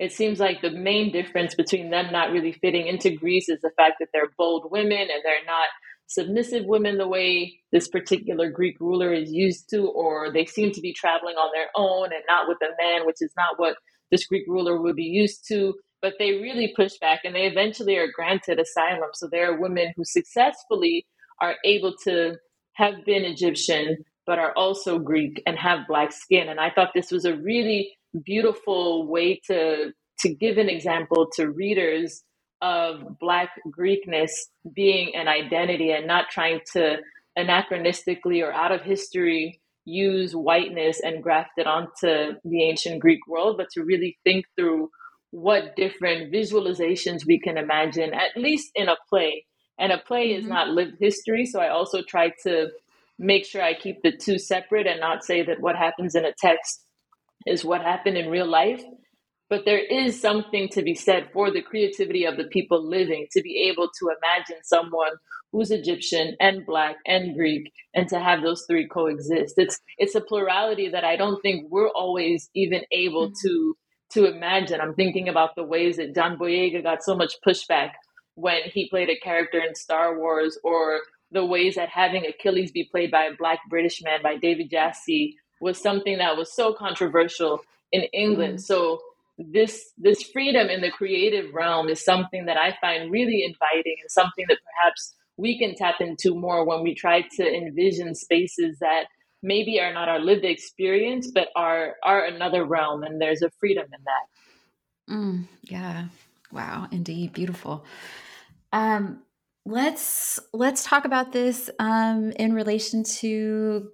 It seems like the main difference between them not really fitting into Greece is the fact that they're bold women and they're not submissive women the way this particular Greek ruler is used to, or they seem to be traveling on their own and not with a man, which is not what this Greek ruler would be used to. But they really push back, and they eventually are granted asylum. So there are women who successfully are able to have been Egyptian, but are also Greek and have Black skin. And I thought this was a really beautiful way to give an example to readers of Black Greekness being an identity and not trying to anachronistically or out of history use whiteness and graft it onto the ancient Greek world, but to really think through what different visualizations we can imagine, at least in a play. And a play is not lived history, so I also try to make sure I keep the two separate and not say that what happens in a text is what happened in real life. But there is something to be said for the creativity of the people living, to be able to imagine someone who's Egyptian and Black and Greek, and to have those three coexist. It's a plurality that I don't think we're always even able to imagine. I'm thinking about the ways that John Boyega got so much pushback when he played a character in Star Wars, or the ways that having Achilles be played by a Black British man, by David Jassy, was something that was so controversial in England. So this freedom in the creative realm is something that I find really inviting, and something that perhaps we can tap into more when we try to envision spaces that maybe are not our lived experience, but are another realm, and there's a freedom in that. Yeah. Wow. Indeed. Beautiful. Let's talk about this in relation to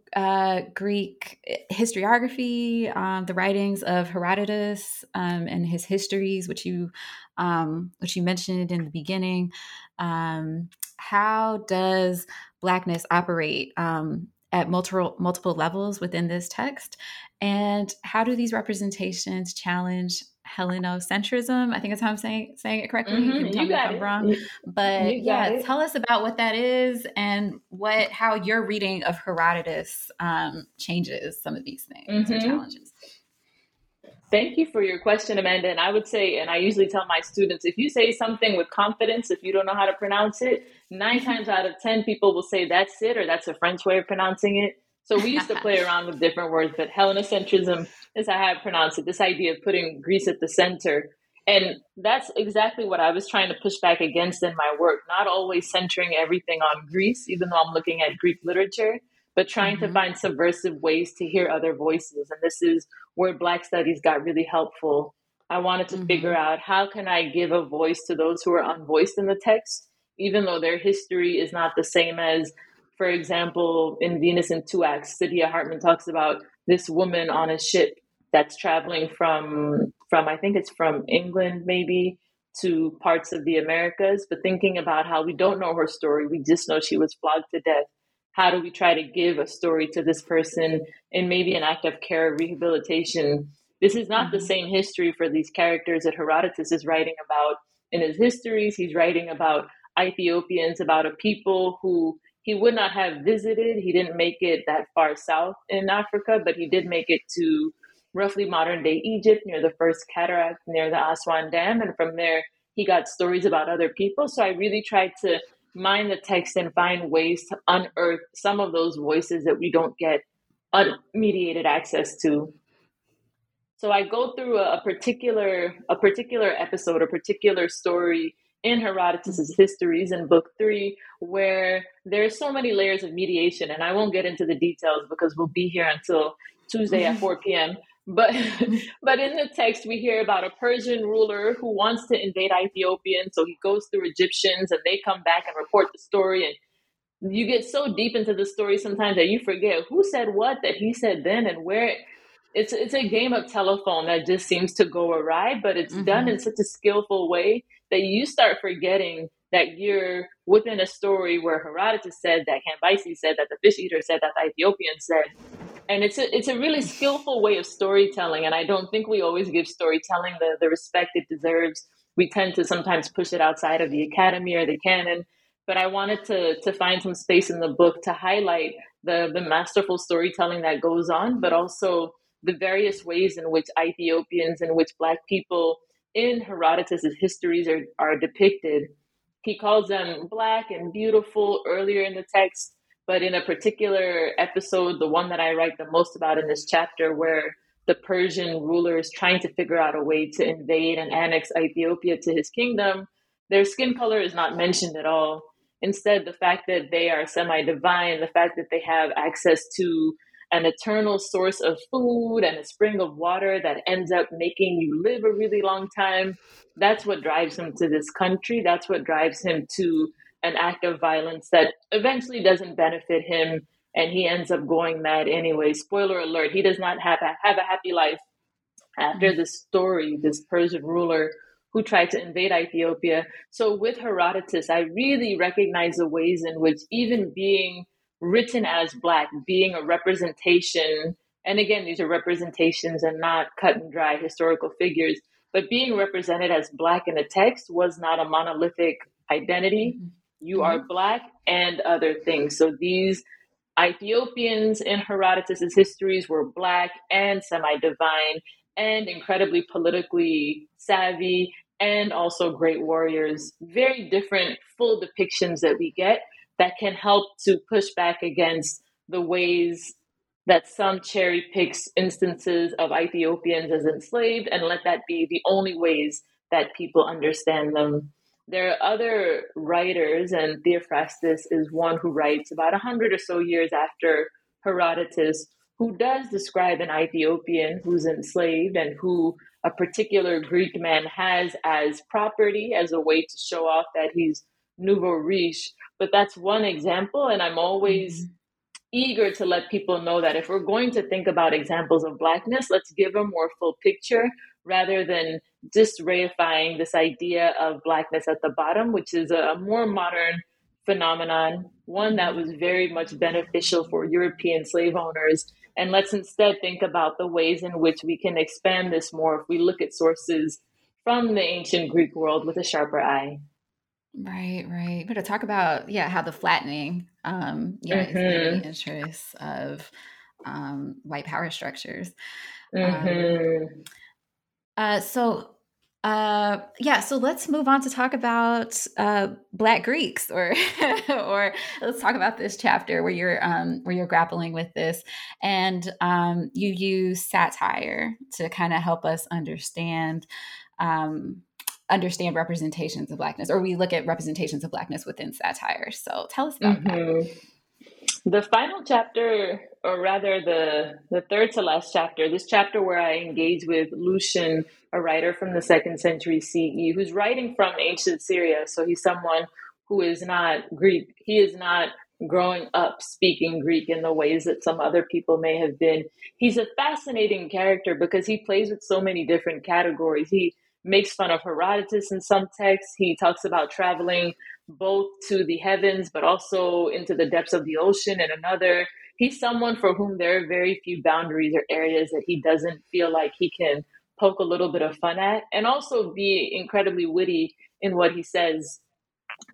Greek historiography, the writings of Herodotus and his Histories, which you mentioned in the beginning. How does Blackness operate at multiple levels within this text, and how do these representations challenge Hellenocentrism? I think that's how I'm saying it correctly. You tell me if I'm wrong. But tell us about what that is and how your reading of Herodotus changes some of these things or challenges. Thank you for your question, Amanda. And I would say, and I usually tell my students, if you say something with confidence, if you don't know how to pronounce it, 9 times out of 10 people will say that's it, or that's a French way of pronouncing it. So we used to play around with different words, but Hellenocentrism is how I pronounce it, this idea of putting Greece at the center. And that's exactly what I was trying to push back against in my work, not always centering everything on Greece, even though I'm looking at Greek literature, but trying to find subversive ways to hear other voices. And this is where Black Studies got really helpful. I wanted to figure out, how can I give a voice to those who are unvoiced in the text, even though their history is not the same as, for example, in Venus in Two Acts, Sadia Hartman talks about this woman on a ship that's traveling from I think it's from England maybe to parts of the Americas, but thinking about how we don't know her story. We just know she was flogged to death. How do we try to give a story to this person in maybe an act of care, rehabilitation? This is not the same history for these characters that Herodotus is writing about in his histories. He's writing about Ethiopians, about a people who he would not have visited. He didn't make it that far south in Africa, but he did make it to roughly modern day Egypt, near the first cataract, near the Aswan Dam. And from there, he got stories about other people. So I really tried to mine the text and find ways to unearth some of those voices that we don't get unmediated access to. So I go through a particular episode, a particular story in Herodotus's Histories in Book 3, where there's so many layers of mediation, and I won't get into the details because we'll be here until Tuesday at 4 p.m. But in the text, we hear about a Persian ruler who wants to invade Ethiopia, so he goes through Egyptians, and they come back and report the story. And you get so deep into the story sometimes that you forget who said what, that he said then, and where. It's a game of telephone that just seems to go awry, but it's done in such a skillful way that you start forgetting that you're within a story where Herodotus said, that Cambyses said, that the fish eater said, that the Ethiopian said. And it's a really skillful way of storytelling. And I don't think we always give storytelling the respect it deserves. We tend to sometimes push it outside of the academy or the canon. But I wanted to find some space in the book to highlight the masterful storytelling that goes on, but also the various ways in which Ethiopians, in which Black people in Herodotus's histories are depicted. He calls them Black and beautiful earlier in the text, but in a particular episode, the one that I write the most about in this chapter, where the Persian ruler is trying to figure out a way to invade and annex Ethiopia to his kingdom, their skin color is not mentioned at all. Instead, the fact that they are semi-divine, the fact that they have access to an eternal source of food and a spring of water that ends up making you live a really long time. That's what drives him to this country. That's what drives him to an act of violence that eventually doesn't benefit him. And he ends up going mad anyway. Spoiler alert, he does not have a happy life after this story, this Persian ruler who tried to invade Ethiopia. So with Herodotus, I really recognize the ways in which even being written as Black, being a representation, and again, these are representations and not cut and dry historical figures, but being represented as Black in a text was not a monolithic identity. You are Black and other things. So these Ethiopians in Herodotus's histories were Black and semi-divine and incredibly politically savvy and also great warriors. Very different full depictions that we get that can help to push back against the ways that some cherry picks instances of Ethiopians as enslaved and let that be the only ways that people understand them. There are other writers, and Theophrastus is one who writes about 100 or so years after Herodotus, who does describe an Ethiopian who's enslaved and who a particular Greek man has as property, as a way to show off that he's nouveau riche. But that's one example, and I'm always eager to let people know that if we're going to think about examples of Blackness, let's give a more full picture rather than just reifying this idea of Blackness at the bottom, which is a more modern phenomenon, one that was very much beneficial for European slave owners. And let's instead think about the ways in which we can expand this more if we look at sources from the ancient Greek world with a sharper eye. Right. But to talk about, how the flattening, is the interests of white power structures. So So let's move on to talk about Black Greeks, or or let's talk about this chapter where you're grappling with this, and you use satire to kind of help us understand representations of Blackness, or we look at representations of Blackness within satire. So tell us about that. The final chapter, or rather the third to last chapter, this chapter where I engage with Lucian, a writer from the 2nd century CE, who's writing from ancient Syria. So he's someone who is not Greek. He is not growing up speaking Greek in the ways that some other people may have been. He's a fascinating character because he plays with so many different categories. He makes fun of Herodotus in some texts. He talks about traveling both to the heavens, but also into the depths of the ocean in another. He's someone for whom there are very few boundaries or areas that he doesn't feel like he can poke a little bit of fun at, and also be incredibly witty in what he says.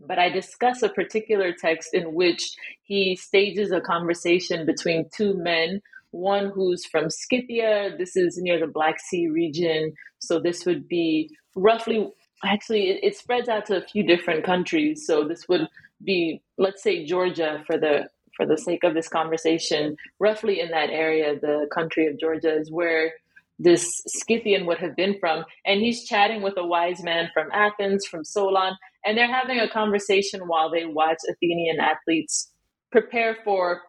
But I discuss a particular text in which he stages a conversation between two men, one who's from Scythia. This is near the Black Sea region. So this would be roughly... Actually, it spreads out to a few different countries. So this would be, let's say, Georgia for the sake of this conversation. Roughly in that area, the country of Georgia is where this Scythian would have been from. And he's chatting with a wise man from Athens, from Solon, and they're having a conversation while they watch Athenian athletes prepare for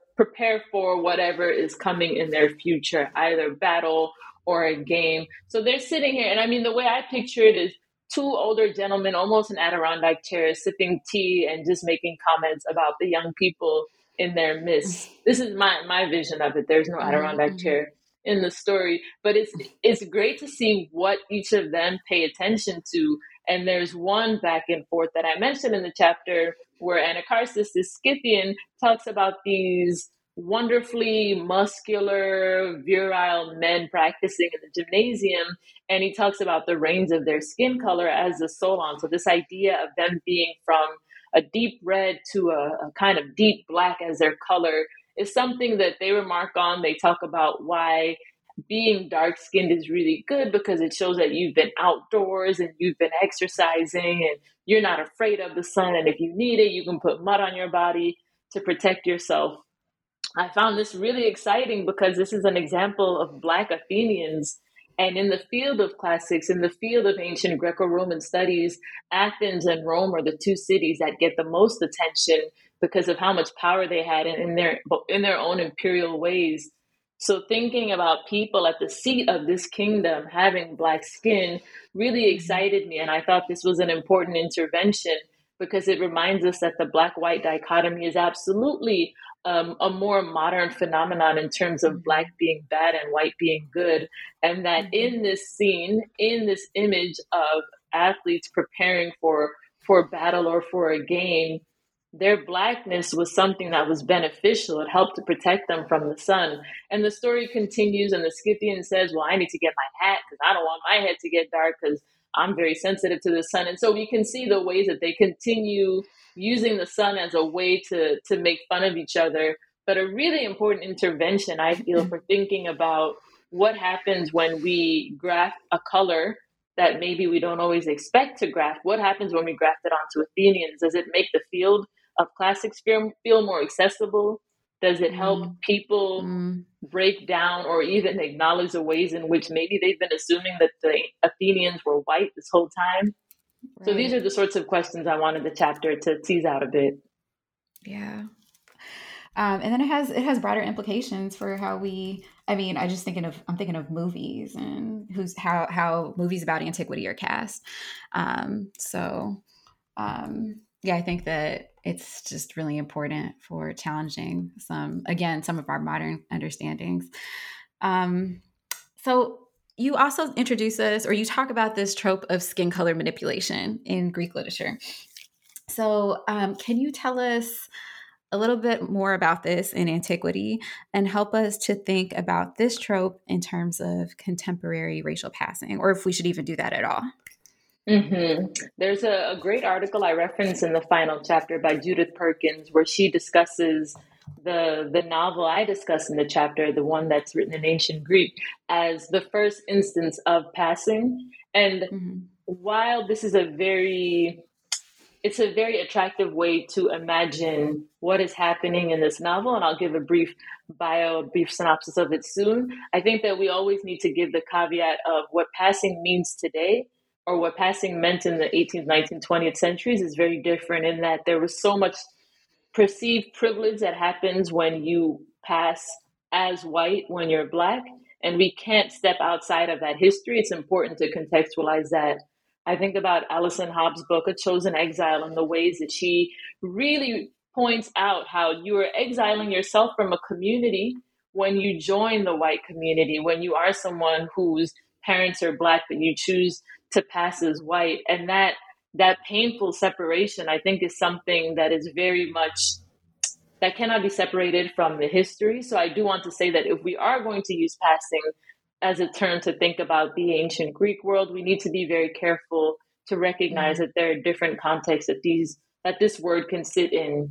whatever is coming in their future, either battle or a game. So they're sitting here, and I mean, the way I picture it is two older gentlemen, almost in Adirondack chairs, sipping tea and just making comments about the young people in their midst. This is my vision of it. There's no Adirondack chair in the story, but it's great to see what each of them pay attention to. And there's one back and forth that I mentioned in the chapter where Anacharsis, this Scythian, talks about these wonderfully muscular, virile men practicing in the gymnasium. And he talks about the range of their skin color as the Solon. So this idea of them being from a deep red to a kind of deep black as their color is something that they remark on. They talk about why being dark-skinned is really good because it shows that you've been outdoors and you've been exercising and you're not afraid of the sun. And if you need it, you can put mud on your body to protect yourself. I found this really exciting because this is an example of Black Athenians. And in the field of classics, in the field of ancient Greco-Roman studies, Athens and Rome are the two cities that get the most attention because of how much power they had in their own imperial ways. So thinking about people at the seat of this kingdom having Black skin really excited me. And I thought this was an important intervention because it reminds us that the Black-white dichotomy is absolutely a more modern phenomenon in terms of Black being bad and white being good. And that in this scene, in this image of athletes preparing for battle or for a game, their Blackness was something that was beneficial. It helped to protect them from the sun. And the story continues, and the Scythian says, well, I need to get my hat because I don't want my head to get dark because I'm very sensitive to the sun. And so we can see the ways that they continue using the sun as a way to make fun of each other. But a really important intervention, I feel, for thinking about what happens when we graft a color that maybe we don't always expect to graft. What happens when we graft it onto Athenians? Does it make the field of classics feel more accessible? Does it help people break down or even acknowledge the ways in which maybe they've been assuming that the Athenians were white this whole time? Right. So these are the sorts of questions I wanted the chapter to tease out a bit. Yeah. And then it has broader implications for how we, I'm thinking of movies and how movies about antiquity are cast. Yeah, I think that it's just really important for challenging some of our modern understandings. So you also introduce us, or you talk about this trope of skin color manipulation in Greek literature. So can you tell us a little bit more about this in antiquity and help us to think about this trope in terms of contemporary racial passing, or if we should even do that at all? There's a great article I reference in the final chapter by Judith Perkins, where she discusses the novel I discuss in the chapter, the one that's written in ancient Greek, as the first instance of passing. And while this is a very attractive way to imagine what is happening in this novel, and I'll give a brief bio, a brief synopsis of it soon, I think that we always need to give the caveat of what passing means today, or what passing meant in the 18th, 19th, 20th centuries, is very different in that there was so much perceived privilege that happens when you pass as white, when you're Black, and we can't step outside of that history. It's important to contextualize that. I think about Alison Hobbs' book, A Chosen Exile, and the ways that she really points out how you are exiling yourself from a community when you join the white community, when you are someone whose parents are Black, but you choose to pass as white. And that painful separation, I think, is something that is very much, that cannot be separated from the history. So I do want to say that if we are going to use passing as a term to think about the ancient Greek world, we need to be very careful to recognize that there are different contexts that this word can sit in.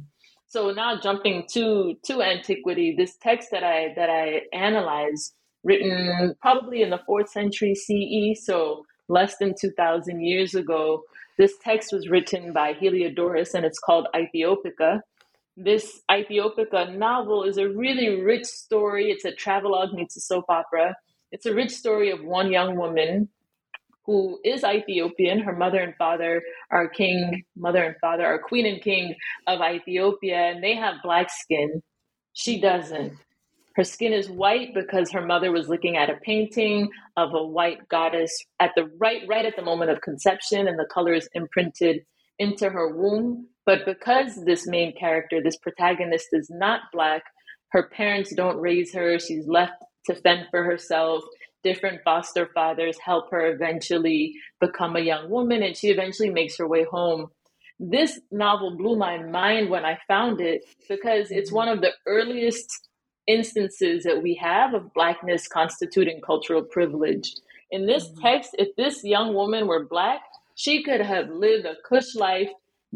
So now jumping to antiquity, this text that I analyzed, written probably in the 4th century CE, so less than 2,000 years ago, this text was written by Heliodorus, and it's called Aethiopia. This Aethiopia novel is a really rich story. It's a travelogue meets a soap opera. It's a rich story of one young woman who is Ethiopian. Her mother and father are queen and king of Ethiopia, and they have Black skin. She doesn't. Her skin is white because her mother was looking at a painting of a white goddess at the right at the moment of conception, and the color is imprinted into her womb. But because this main character, this protagonist, is not Black, her parents don't raise her. She's left to fend for herself. Different foster fathers help her eventually become a young woman, and she eventually makes her way home. This novel blew my mind when I found it, because it's one of the earliest instances that we have of Blackness constituting cultural privilege. In this text, if this young woman were Black, she could have lived a cush life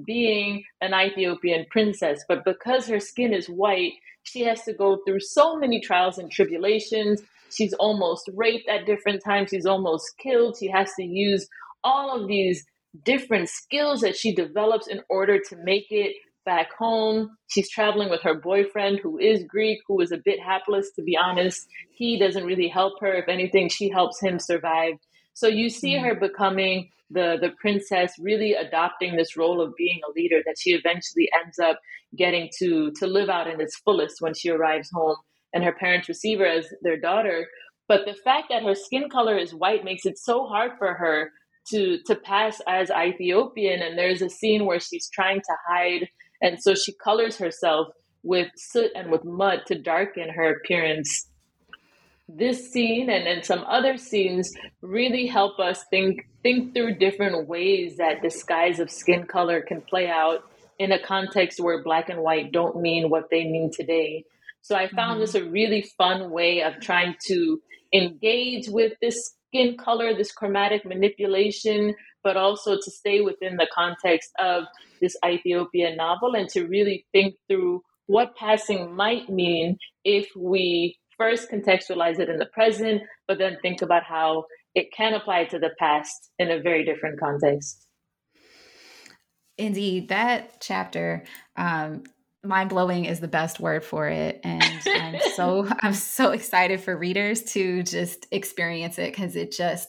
being an Ethiopian princess, but because her skin is white, she has to go through so many trials and tribulations. She's almost raped at different times. She's almost killed. She has to use all of these different skills that she develops in order to make it back home. She's traveling with her boyfriend, who is Greek, who is a bit hapless, to be honest. He doesn't really help her. If anything, she helps him survive. So you see her becoming the princess, really adopting this role of being a leader that she eventually ends up getting to live out in its fullest when she arrives home and her parents receive her as their daughter. But the fact that her skin color is white makes it so hard for her to pass as Ethiopian. And there's a scene where she's trying to hide, and so she colors herself with soot and with mud to darken her appearance. This scene and some other scenes really help us think through different ways that disguise of skin color can play out in a context where Black and white don't mean what they mean today. So I found this a really fun way of trying to engage with this skin color, this chromatic manipulation, but also to stay within the context of this Ethiopian novel and to really think through what passing might mean if we first contextualize it in the present, but then think about how it can apply to the past in a very different context. Indeed, that chapter, mind-blowing is the best word for it. And I'm so excited for readers to just experience it, because it just,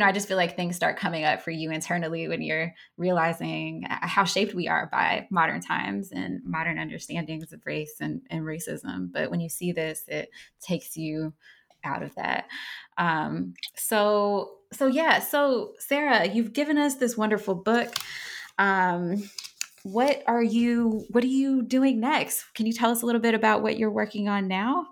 I just feel like things start coming up for you internally when you're realizing how shaped we are by modern times and modern understandings of race and racism. But when you see this, it takes you out of that. So Sarah, you've given us this wonderful book. What are you doing next? Can you tell us a little bit about what you're working on now?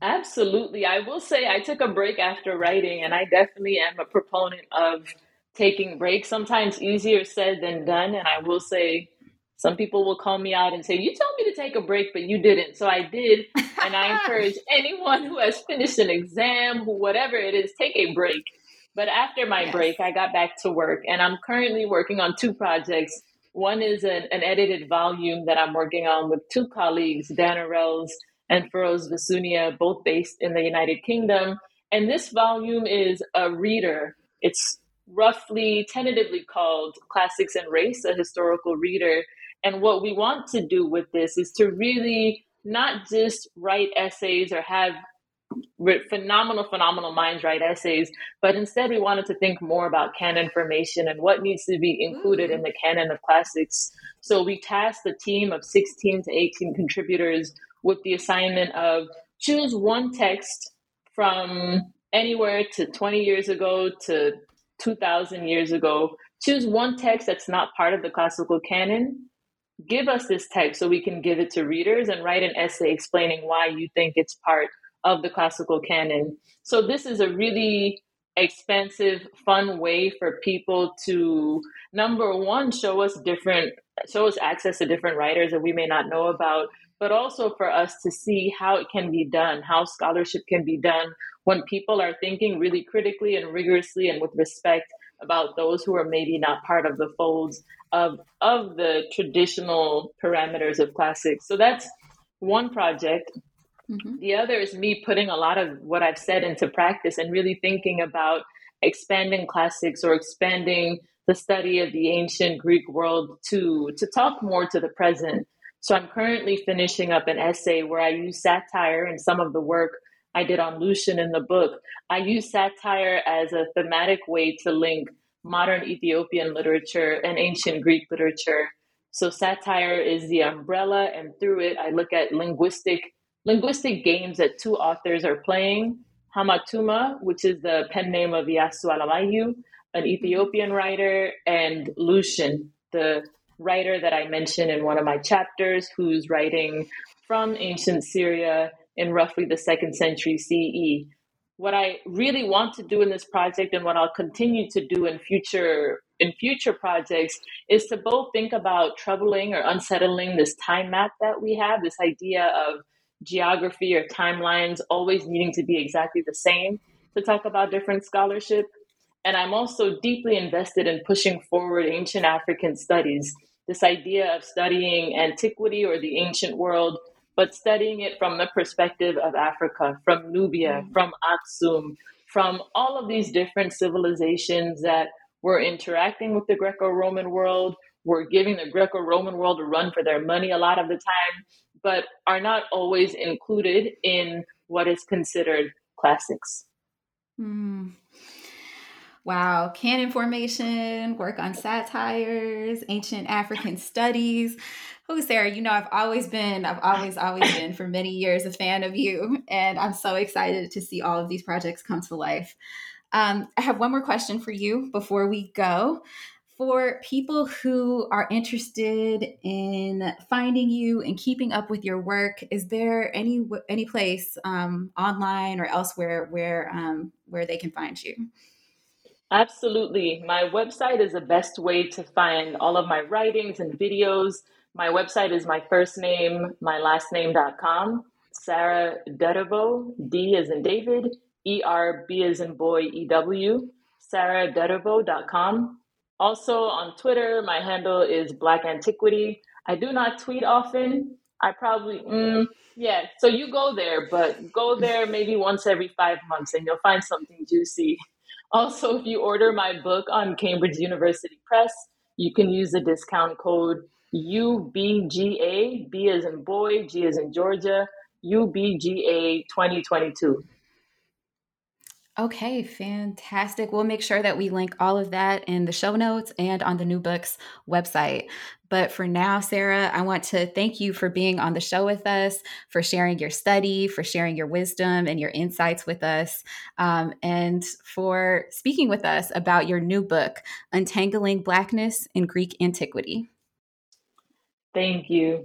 Absolutely. I will say I took a break after writing, and I definitely am a proponent of taking breaks, sometimes easier said than done. And I will say some people will call me out and say, you told me to take a break, but you didn't. So I did. And I encourage anyone who has finished an exam, whatever it is, take a break. But after my break, I got back to work, and I'm currently working on 2 projects. One is an edited volume that I'm working on with 2 colleagues, Dan Arells and Feroz Vasunia, both based in the United Kingdom. And this volume is a reader. It's roughly tentatively called Classics and Race, a historical reader. And what we want to do with this is to really not just write essays or have phenomenal minds write essays, but instead we wanted to think more about canon formation and what needs to be included in the canon of classics. So we tasked a team of 16 to 18 contributors with the assignment of choose one text from anywhere to 20 years ago to 2,000 years ago. Choose one text that's not part of the classical canon. Give us this text so we can give it to readers and write an essay explaining why you think it's part of the classical canon. So this is a really expansive, fun way for people to, number one, show us access to different writers that we may not know about, but also for us to see how it can be done, how scholarship can be done when people are thinking really critically and rigorously and with respect about those who are maybe not part of the folds of the traditional parameters of classics. So that's one project. Mm-hmm. The other is me putting a lot of what I've said into practice and really thinking about expanding classics or expanding the study of the ancient Greek world to talk more to the present. So I'm currently finishing up an essay where I use satire in some of the work I did on Lucian in the book. I use satire as a thematic way to link modern Ethiopian literature and ancient Greek literature. So satire is the umbrella, and through it, I look at linguistic games that two authors are playing. Hamatuma, which is the pen name of Iyasu Alamayu, an Ethiopian writer, and Lucian, the writer that I mentioned in one of my chapters, who's writing from ancient Syria in roughly the 2nd century CE. What I really want to do in this project and what I'll continue to do in future projects is to both think about troubling or unsettling this time map that we have, this idea of geography or timelines always needing to be exactly the same to talk about different scholarship. And I'm also deeply invested in pushing forward ancient African studies, this idea of studying antiquity or the ancient world, but studying it from the perspective of Africa, from Nubia, from Aksum, from all of these different civilizations that were interacting with the Greco-Roman world, were giving the Greco-Roman world a run for their money a lot of the time, but are not always included in what is considered classics. Mm. Wow. Canon formation, work on satires, ancient African studies. Oh, Sarah, you know, I've always been for many years a fan of you, and I'm so excited to see all of these projects come to life. I have one more question for you before we go. For people who are interested in finding you and keeping up with your work, is there any place online or elsewhere where they can find you? Absolutely. My website is the best way to find all of my writings and videos. My website is my first name, my last name.com, Sarah Derbew, D as in David, E-R-B as in boy, E-W, sarahderbew.com. Also on Twitter, my handle is Black Antiquity. I do not tweet often. So you go there maybe once every 5 months and you'll find something juicy. Also, if you order my book on Cambridge University Press, you can use the discount code UBGA, B as in boy, G as in Georgia, UBGA 2022. Okay, fantastic. We'll make sure that we link all of that in the show notes and on the New Books website. But for now, Sarah, I want to thank you for being on the show with us, for sharing your study, for sharing your wisdom and your insights with us, and for speaking with us about your new book, Untangling Blackness in Greek Antiquity. Thank you.